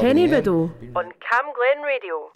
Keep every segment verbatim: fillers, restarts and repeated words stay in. Kenny Riddell on Cam Glen Radio.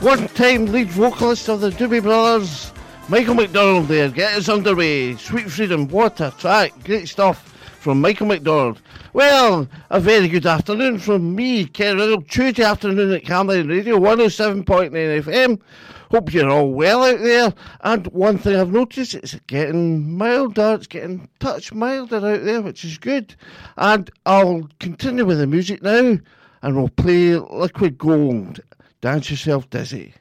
One-time lead vocalist of the Doobie Brothers, Michael McDonald there. Get us underway. Sweet Freedom, what a track. Great stuff from Michael McDonald. Well, a very good afternoon from me, Kenny Riddell. Tuesday afternoon at Camelot Radio, one oh seven point nine F M. Hope you're all well out there. And one thing I've noticed, it's getting milder. It's getting a touch milder out there, which is good. And I'll continue with the music now. And we'll play Liquid Gold, Dance Yourself Dizzy.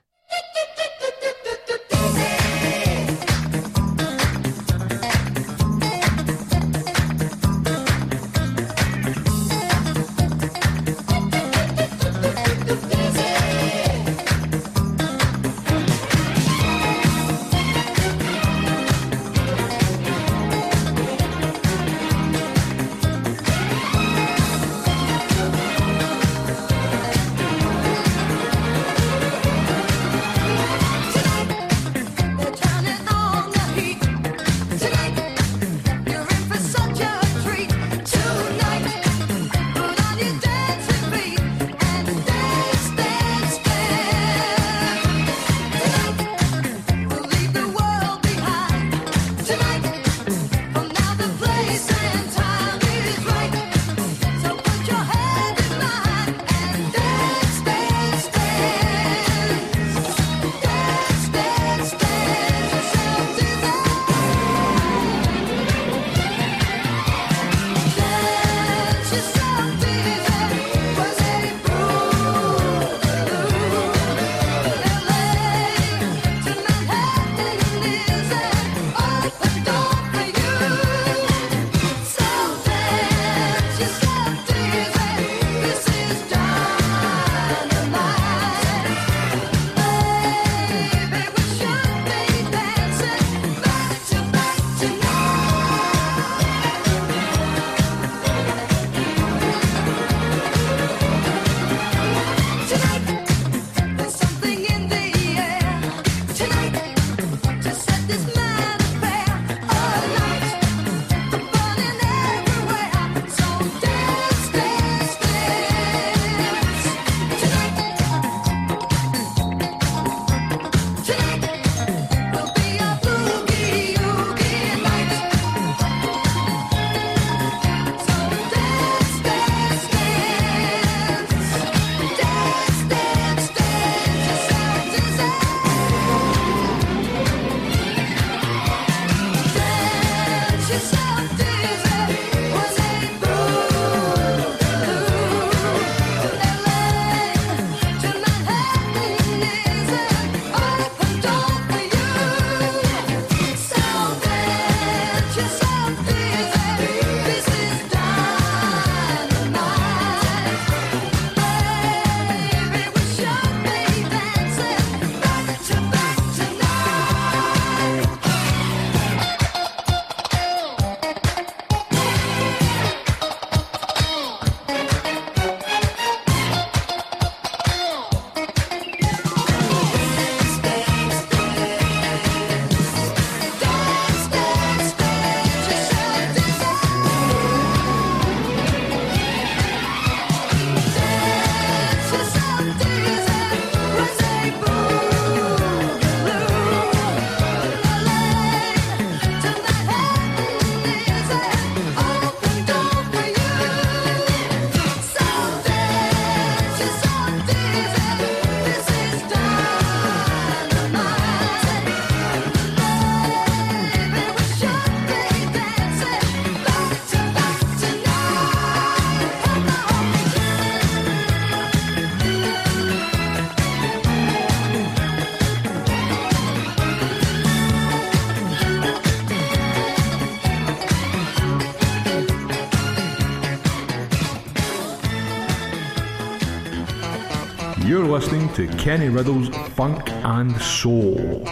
You're listening to Kenny Riddell's Funk and Soul.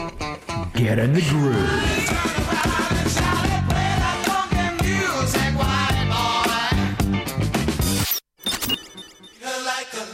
Get in the groove. You're like a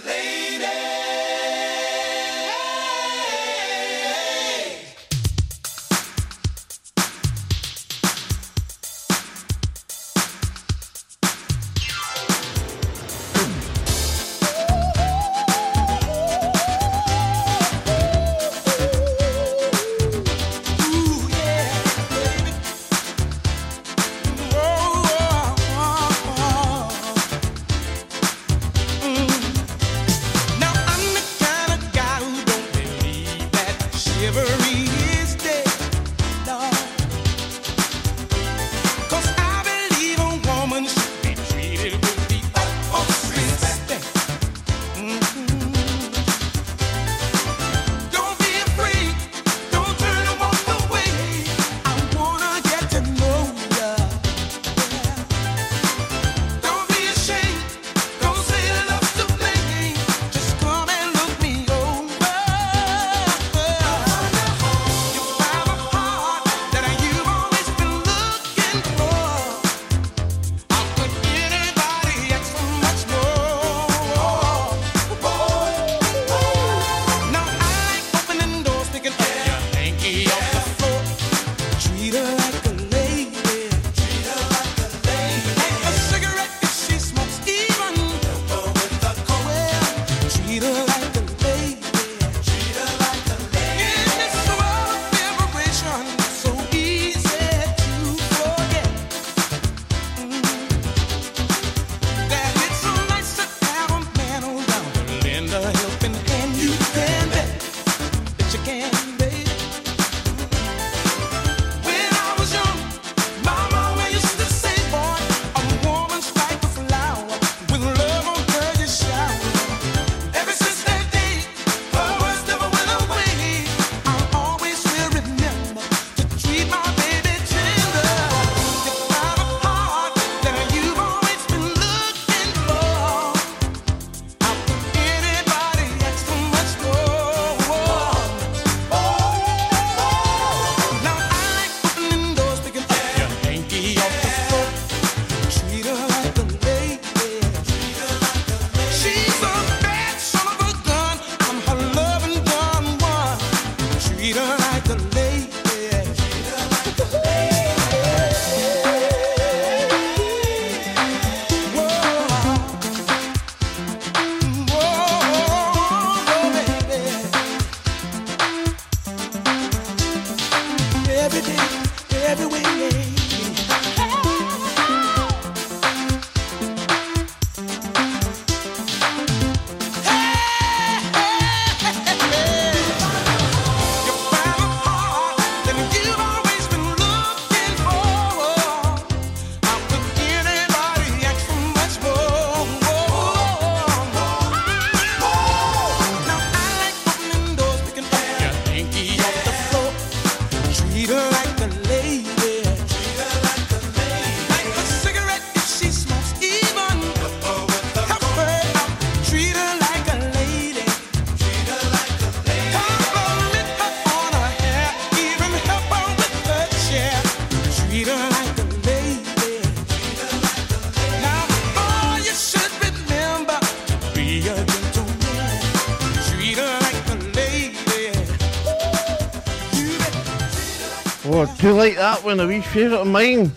That one, a wee favourite of mine,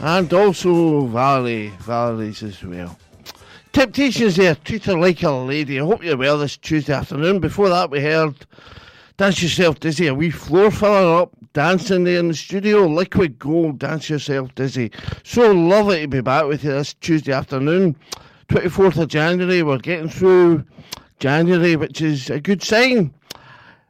and also Valerie, Valerie's as well. Temptations there, Treat Her Like a Lady. I hope you're well this Tuesday afternoon. Before that we heard Dance Yourself Dizzy, a wee floor filler up, dancing there in the studio, Liquid Gold, Dance Yourself Dizzy. So lovely to be back with you this Tuesday afternoon, twenty-fourth of January, we're getting through January, which is a good sign.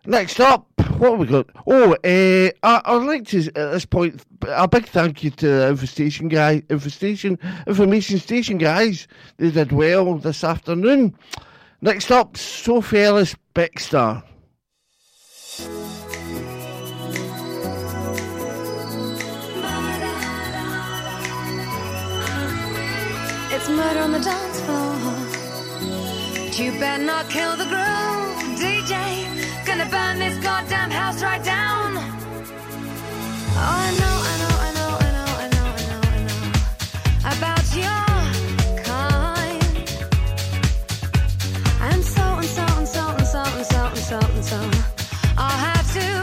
Next up, what have we got? Oh, uh, I, I'd like to, at this point, a big thank you to the Information guy, Information, Information Station guys. They did well this afternoon. Next up, Sophie Ellis-Bextor. It's murder on the dance floor. You better not kill the groove, D J. Gonna burn this goddamn house right down. Oh, I know, I know, I know, I know, I know, I know, I know about your kind. And so, and so, and so, and so, and so, and so, and so, and so I'll have to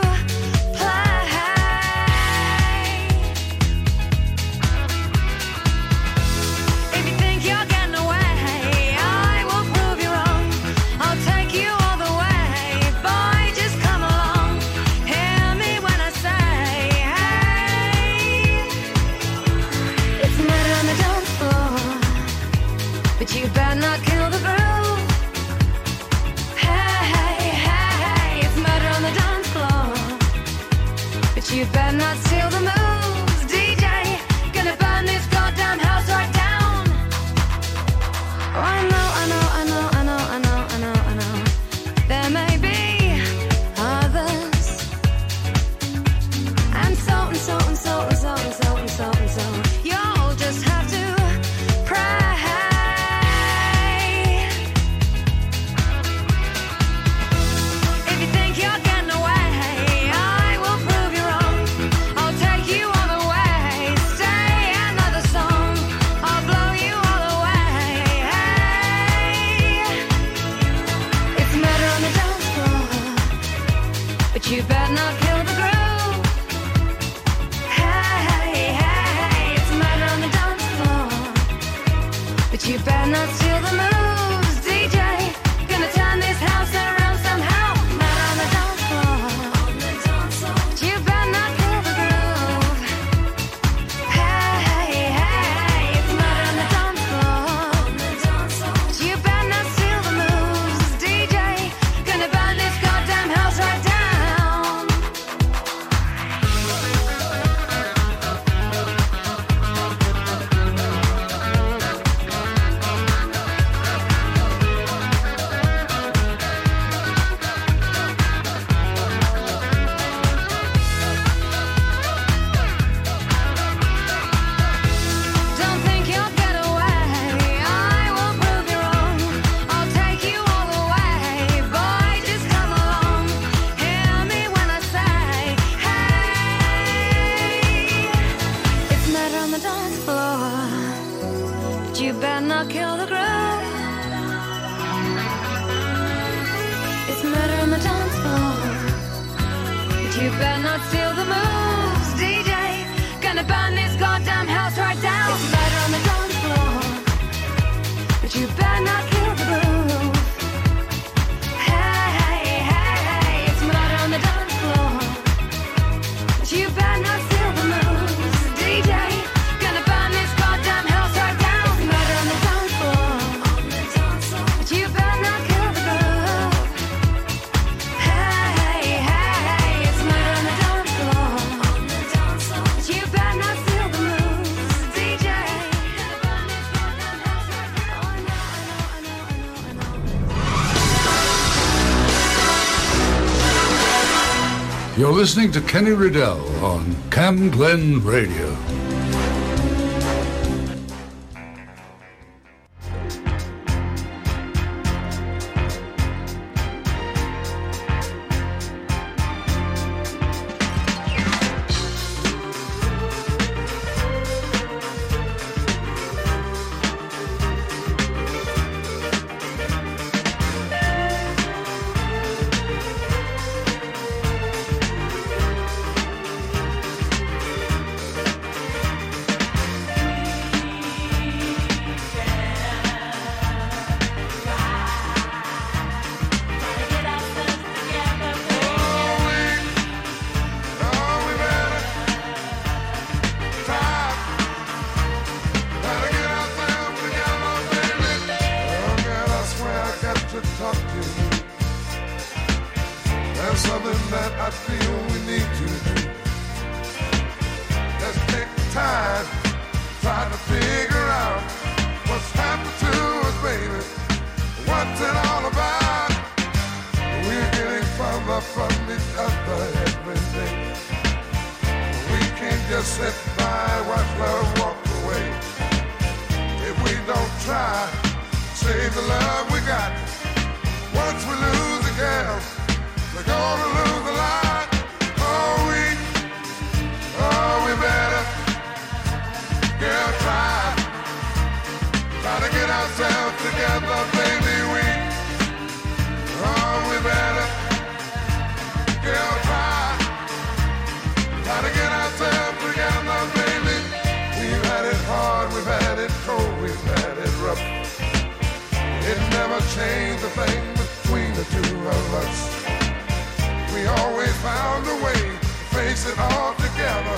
You're listening to Kenny Riddell on Cam Glen Radio. Save the love we got. gotta get ourselves together, baby. We oh, we better get by. Gotta get ourselves together, baby. We've had it hard, we've had it cold, we've had it rough. It never changed a thing between the two of us. We always found a way to face it all together.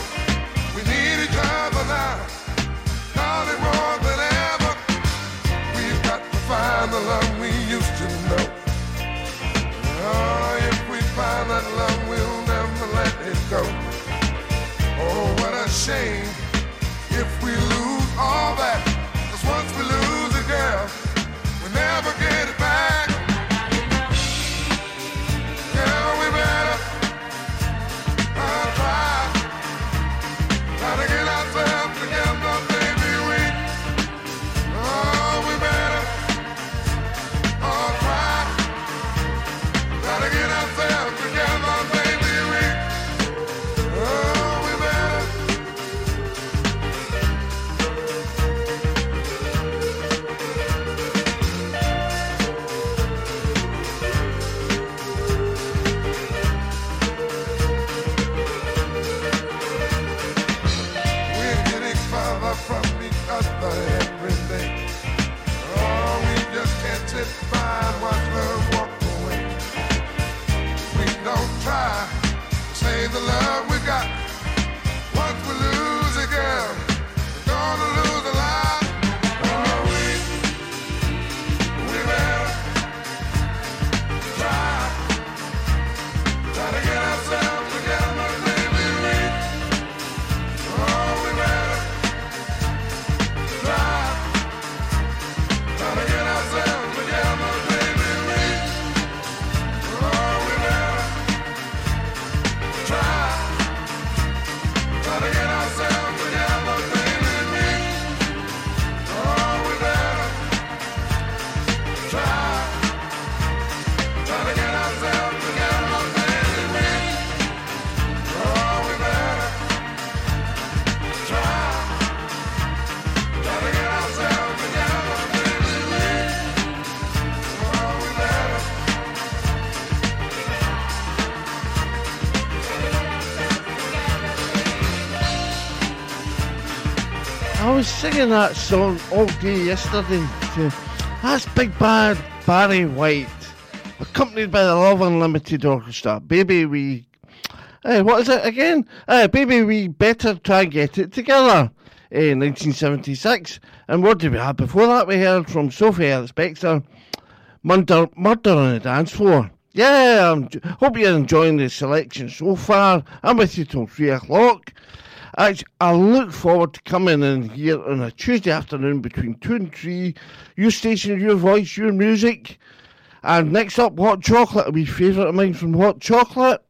We need each other now, darling, more than ever. We've got to find the love we used to know. Oh, if we find that love, we'll never let it go. Oh, what a shame if we lose all that. 'Cause once we lose it, girl, we never get it back. Girl, we better uh, try, try to get ourselves together, baby. We, oh, we better uh, try, try to get ourselves together, baby. We, oh, we singing that song all day yesterday too. That's Big Bad Barry White, accompanied by the Love Unlimited Orchestra. Baby, we... Uh, what is it again? Uh, Baby, we better try and get it together. Uh, nineteen seventy-six. And what did we have before that? We heard from Sophie Ellis-Bextor, Murder, Murder on the Dance Floor. Yeah, I'm, hope you're enjoying the selection so far. I'm with you till three o'clock. I look forward to coming in here on a Tuesday afternoon between two and three. Your station, your voice, your music. And next up, Hot Chocolate, a wee favourite of mine from Hot Chocolate.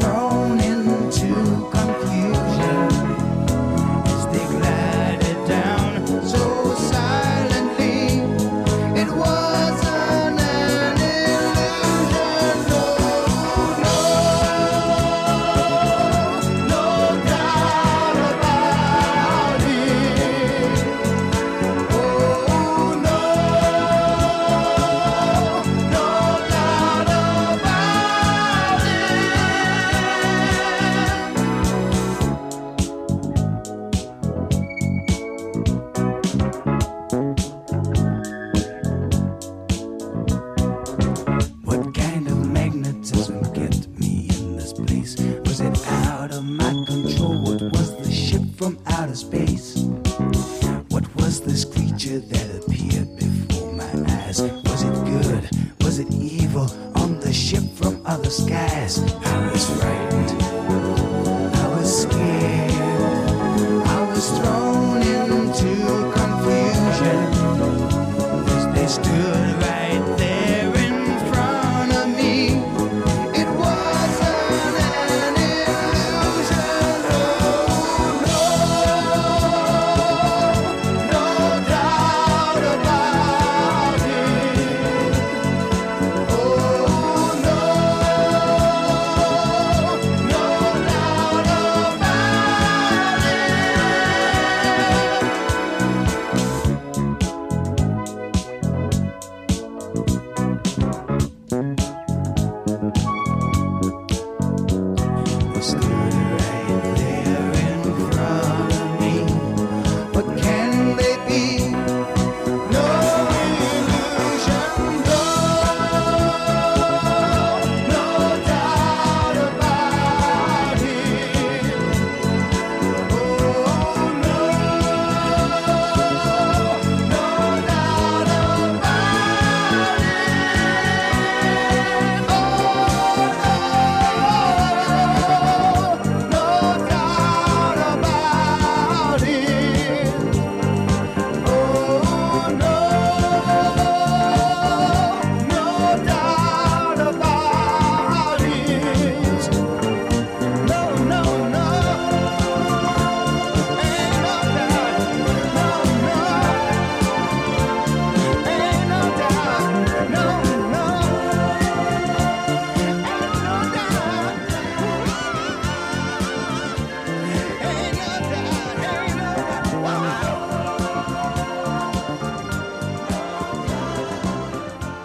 Thrown into confusion as they glide from outer space. What was this creature that appeared before my eyes? Was it good? Was it evil? On the ship from other skies, I was frightened, I was scared, I was thrown into confusion as they stood right there.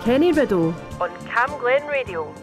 Kenny Riddell on Cam Glen Radio.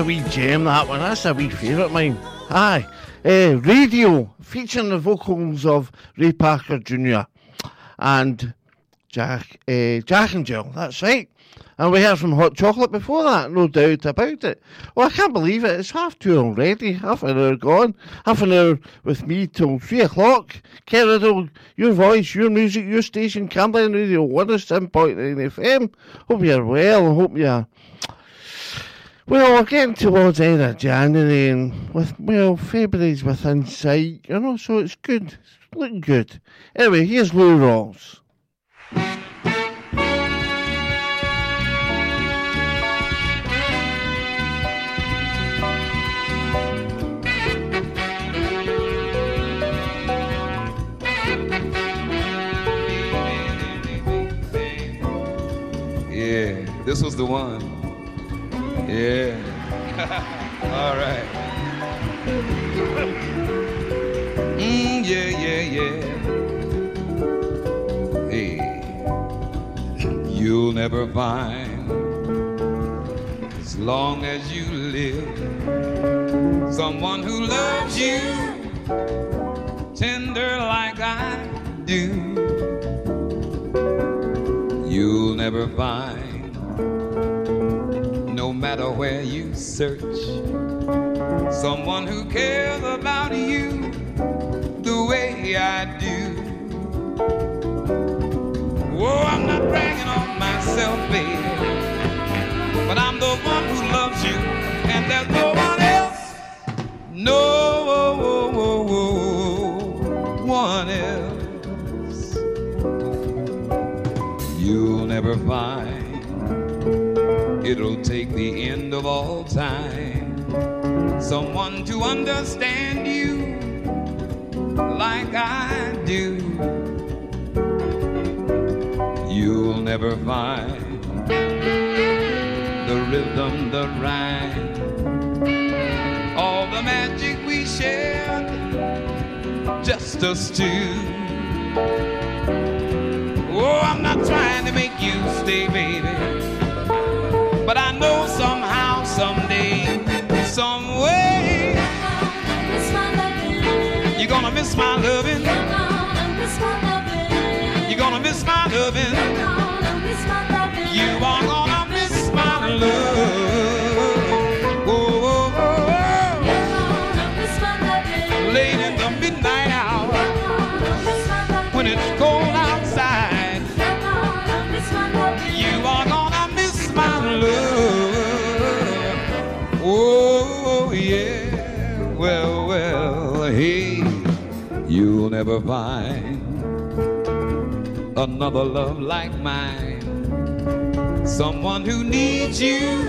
a wee gem, that one. That's a wee favourite mine. Aye. Uh, Radio, featuring the vocals of Ray Parker Junior and Jack uh, Jack and Jill, that's right. And we heard from Hot Chocolate before that, no doubt about it. Well, I can't believe it. It's half two already. Half an hour gone. Half an hour with me till three o'clock. Kenny Riddell, your voice, your music, your station, Cam Glen Radio, one oh seven point nine F M. Hope you're well. Hope you're... Well, we're getting towards the end of January and, with well, February's within sight, you know, so it's good. It's looking good. Anyway, here's Lou Rawls. Yeah, this was the one. Yeah. All right. Mm, yeah, yeah, yeah. Hey, you'll never find, as long as you live, someone who loves you tender like I do. You'll never find, no matter where you search, someone who cares about you the way I do. Whoa, I'm not bragging on myself, baby, but I'm the one who loves you, and there's no one else, no one else. You'll never find, it'll take the end of all time, someone to understand you like I do. You'll never find the rhythm, the rhyme, all the magic we shared, just us two. Oh, I'm not trying to make you stay, baby, but I know somehow, someday, some way, you're gonna miss my loving. You're gonna miss my loving. You are gonna miss my love. Oh, oh, oh. Late in the midnight hour, when it's cold outside. You are gonna miss my love. Oh, yeah, well, well, hey, you'll never find another love like mine. Someone who needs you,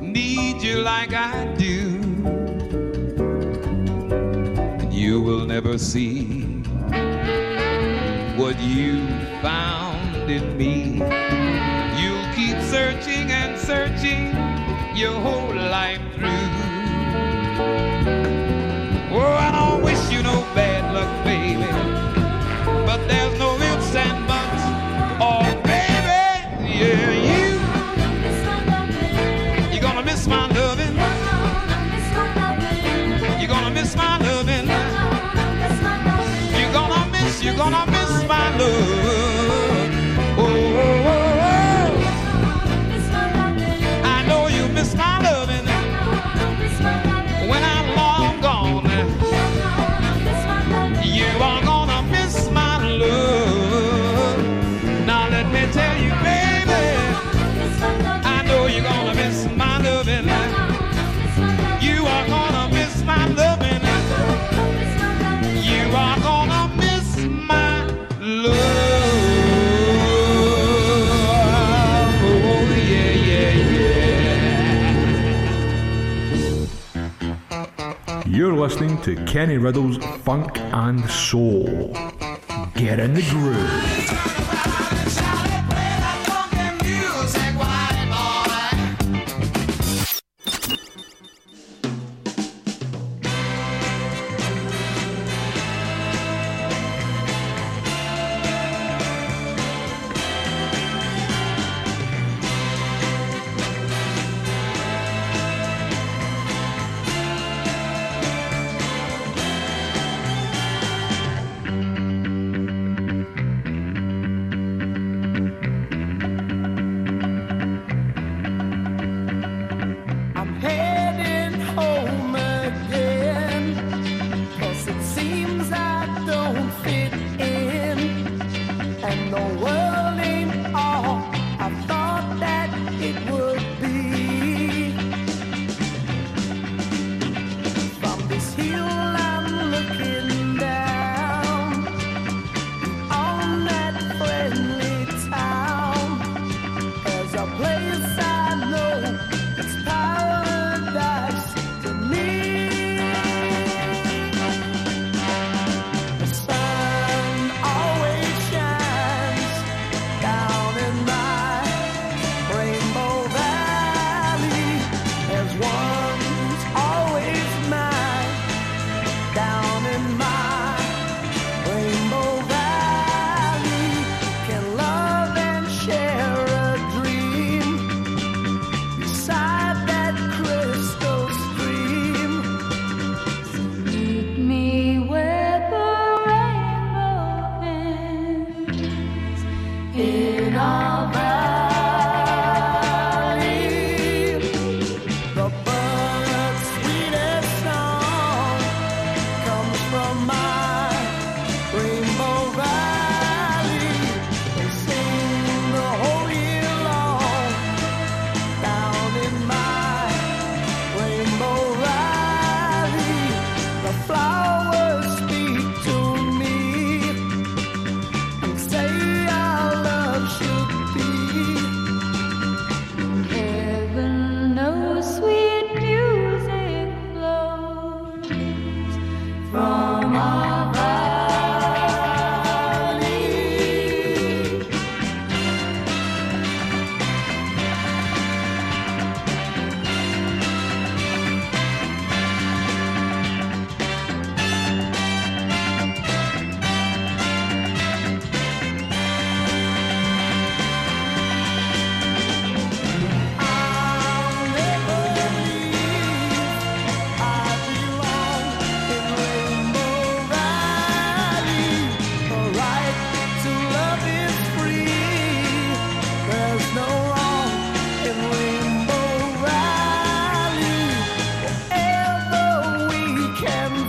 needs you like I do. And you will never see what you found in me. You'll keep searching and searching your whole life through. Oh, I don't wish you no bad luck, baby, but there's no ifs and buts. Oh, baby, yeah, you, you're gonna miss my loving. You're gonna miss my loving. You're gonna miss, you're gonna miss my love. You're listening to Kenny Riddell's Funk and Soul. Get in the groove.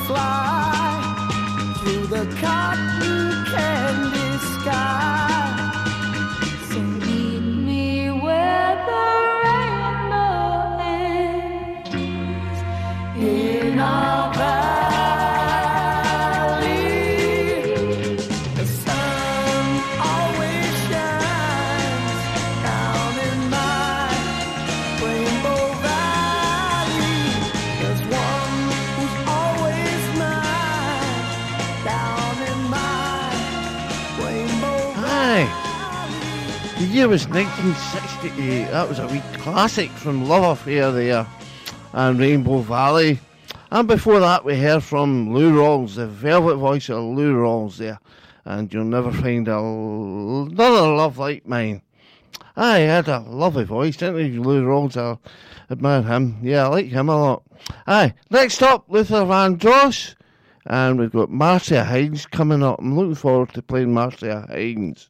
fly through the cotton candy sky. So meet me where the rainbow ends, in our valley. The sun always shines down in my rainbow valley. There's one who's always mine down in my rainbow valley. Hi. The year was nineteen sixty-eight. That was a wee classic from Love Affair there and Rainbow Valley. And before that, we heard from Lou Rawls, the velvet voice of Lou Rawls there. And you'll never find a l- another love like mine. Aye, he had a lovely voice, didn't he, Lou Rawls? I admire him. Yeah, I like him a lot. Aye, next up, Luther Vandross. And we've got Marcia Hines coming up. I'm looking forward to playing Marcia Hines.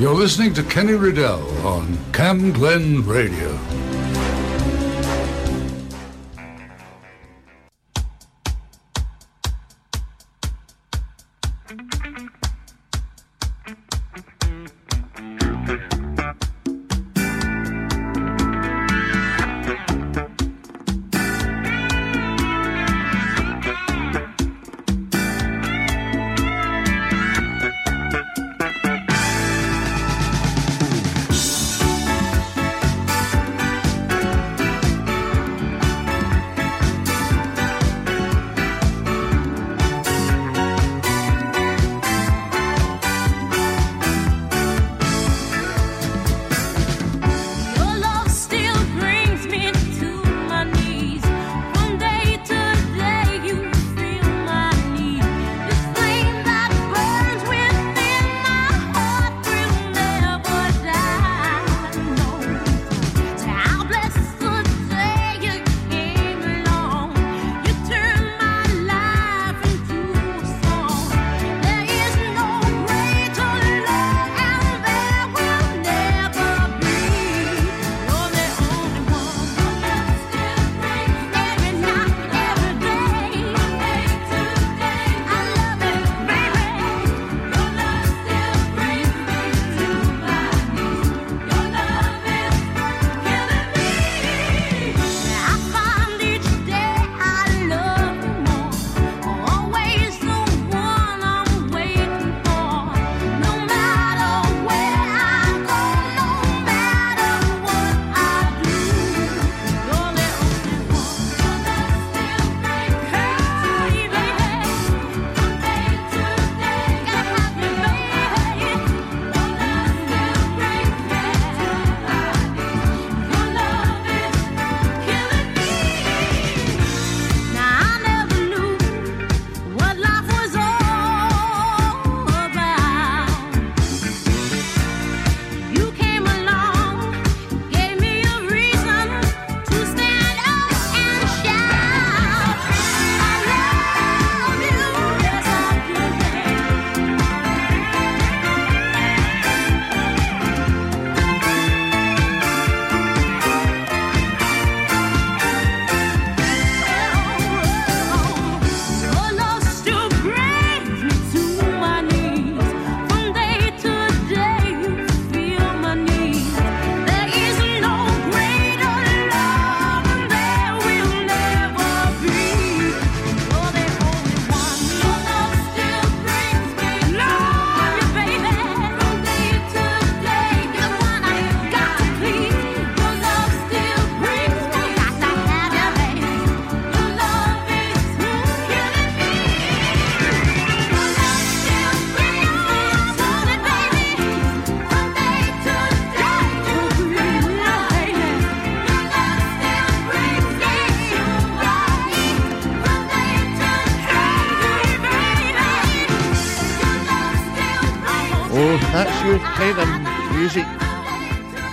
You're listening to Kenny Riddell on Cam Glen Radio.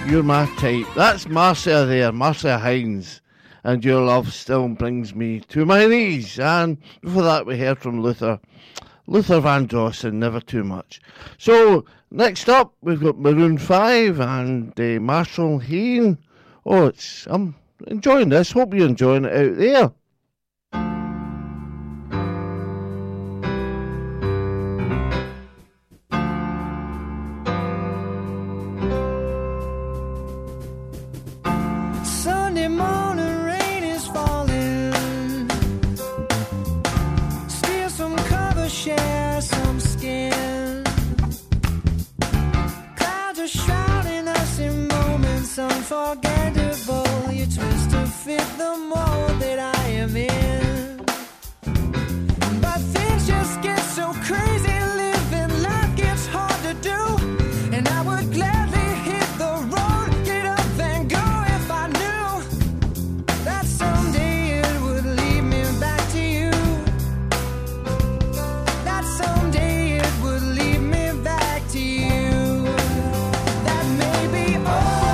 You're my type. That's Marcia there, Marcia Hines, and Your Love Still Brings Me to My Knees. And before that, we heard from Luther, Luther Vandross, and Never Too Much. So next up, we've got Maroon five and uh, Marshall Heen. Oh, it's I'm enjoying this. Hope you're enjoying it out there. Unforgettable, you twist to fit the mold that I am in. But things just get so crazy, living life gets hard to do. And I would gladly hit the road, get up and go if I knew that someday it would lead me back to you. That someday it would lead me back to you. That maybe all.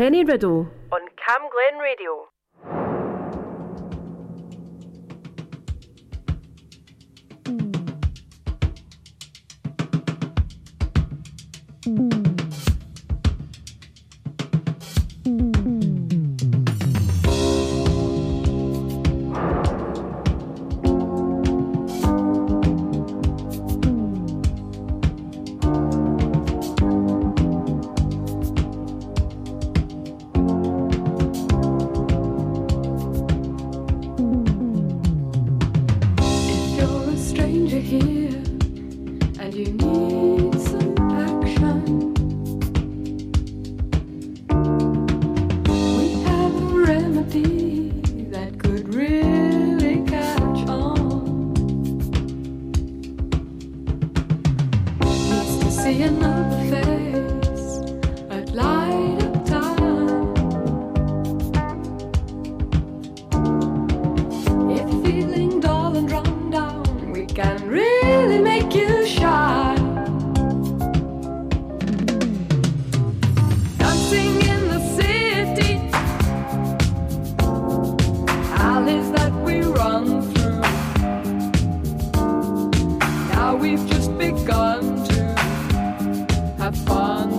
Kenny Riddell on Cam Glen Radio. We've just begun to have fun.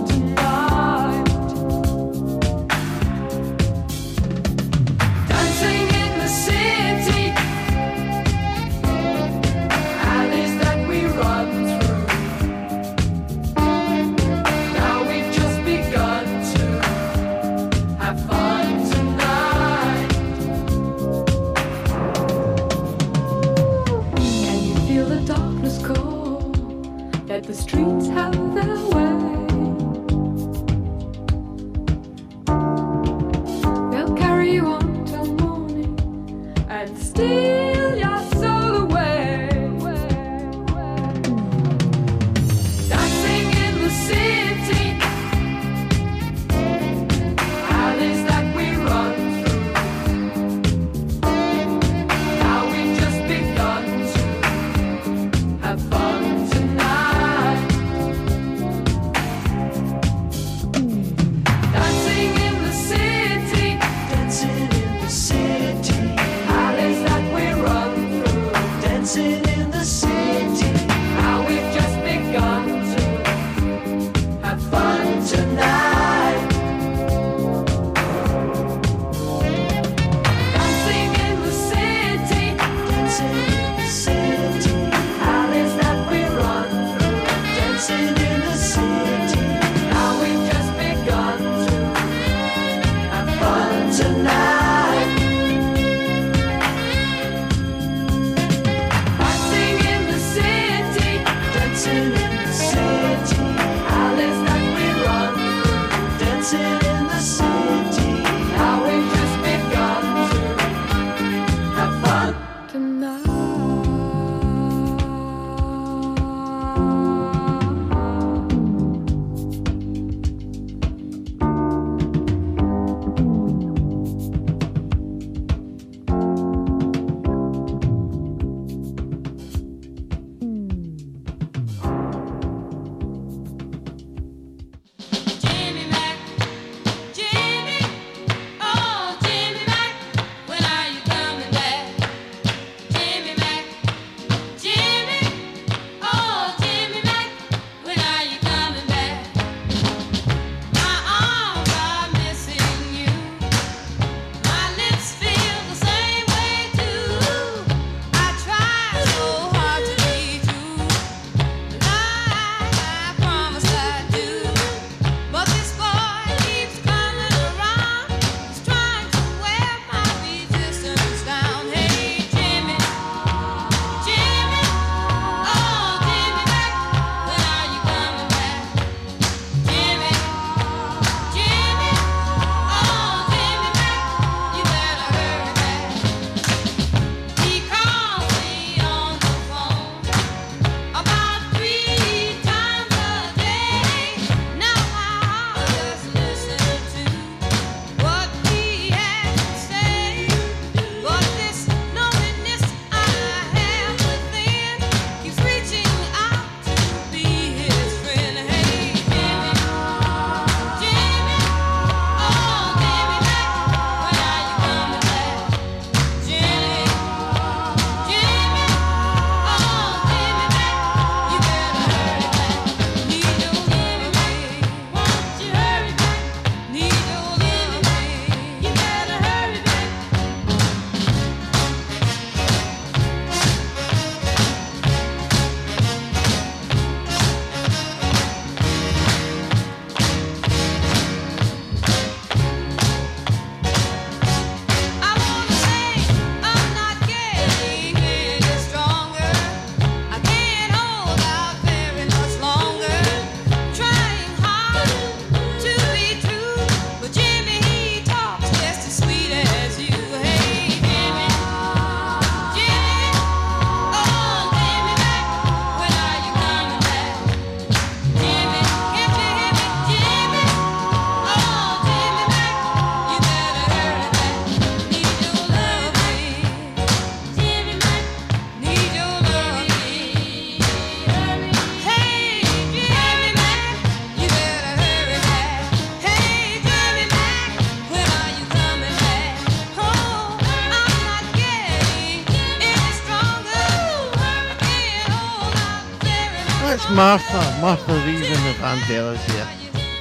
Martha. Martha's Even with Vandellas here.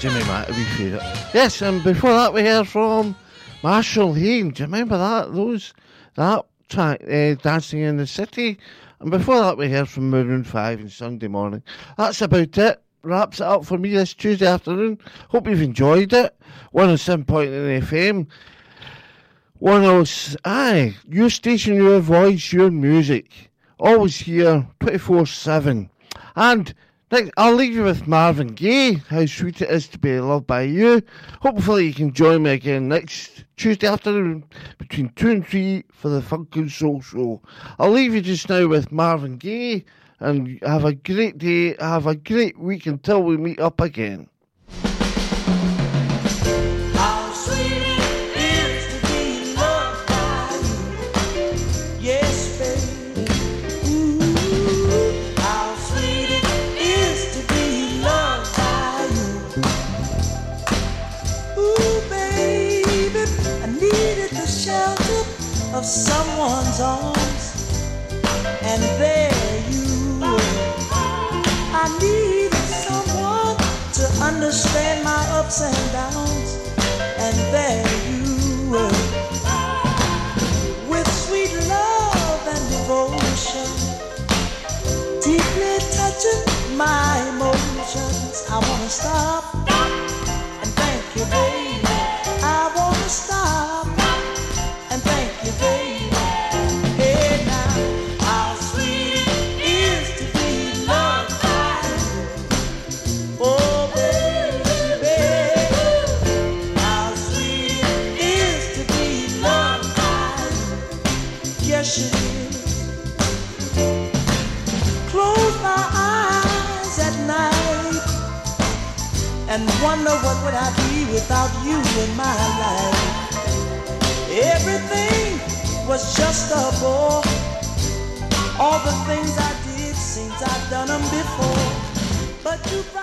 Jimmy Mattawee favourite. Yes, and before that we heard from Marcia Hines. Do you remember that? Those, that track, uh, Dancing in the City. And before that we heard from Maroon five and Sunday Morning. That's about it. Wraps it up for me this Tuesday afternoon. Hope you've enjoyed it. one oh seven point nine F M. one oh six Aye, your station, your voice, your music. Always here, twenty-four seven. And next, I'll leave you with Marvin Gaye, How Sweet It Is To Be Loved By You. Hopefully you can join me again next Tuesday afternoon between two and three for the Funk and Soul Show. I'll leave you just now with Marvin Gaye, and have a great day, have a great week until we meet up again. How sweet it is to be loved by you. Yes, baby. Ooh. How sweet it is to be loved by you. Ooh, baby, I needed the shelter of someone's arms, and there you. I needed someone to understand my ups and downs, and there you were, with sweet love and devotion, deeply touching my emotions. I wanna stop and thank you, baby. I wanna stop and thank you, baby. And wonder what would I be without you in my life. Everything was just a bore. All the things I did seems I've done them before. But you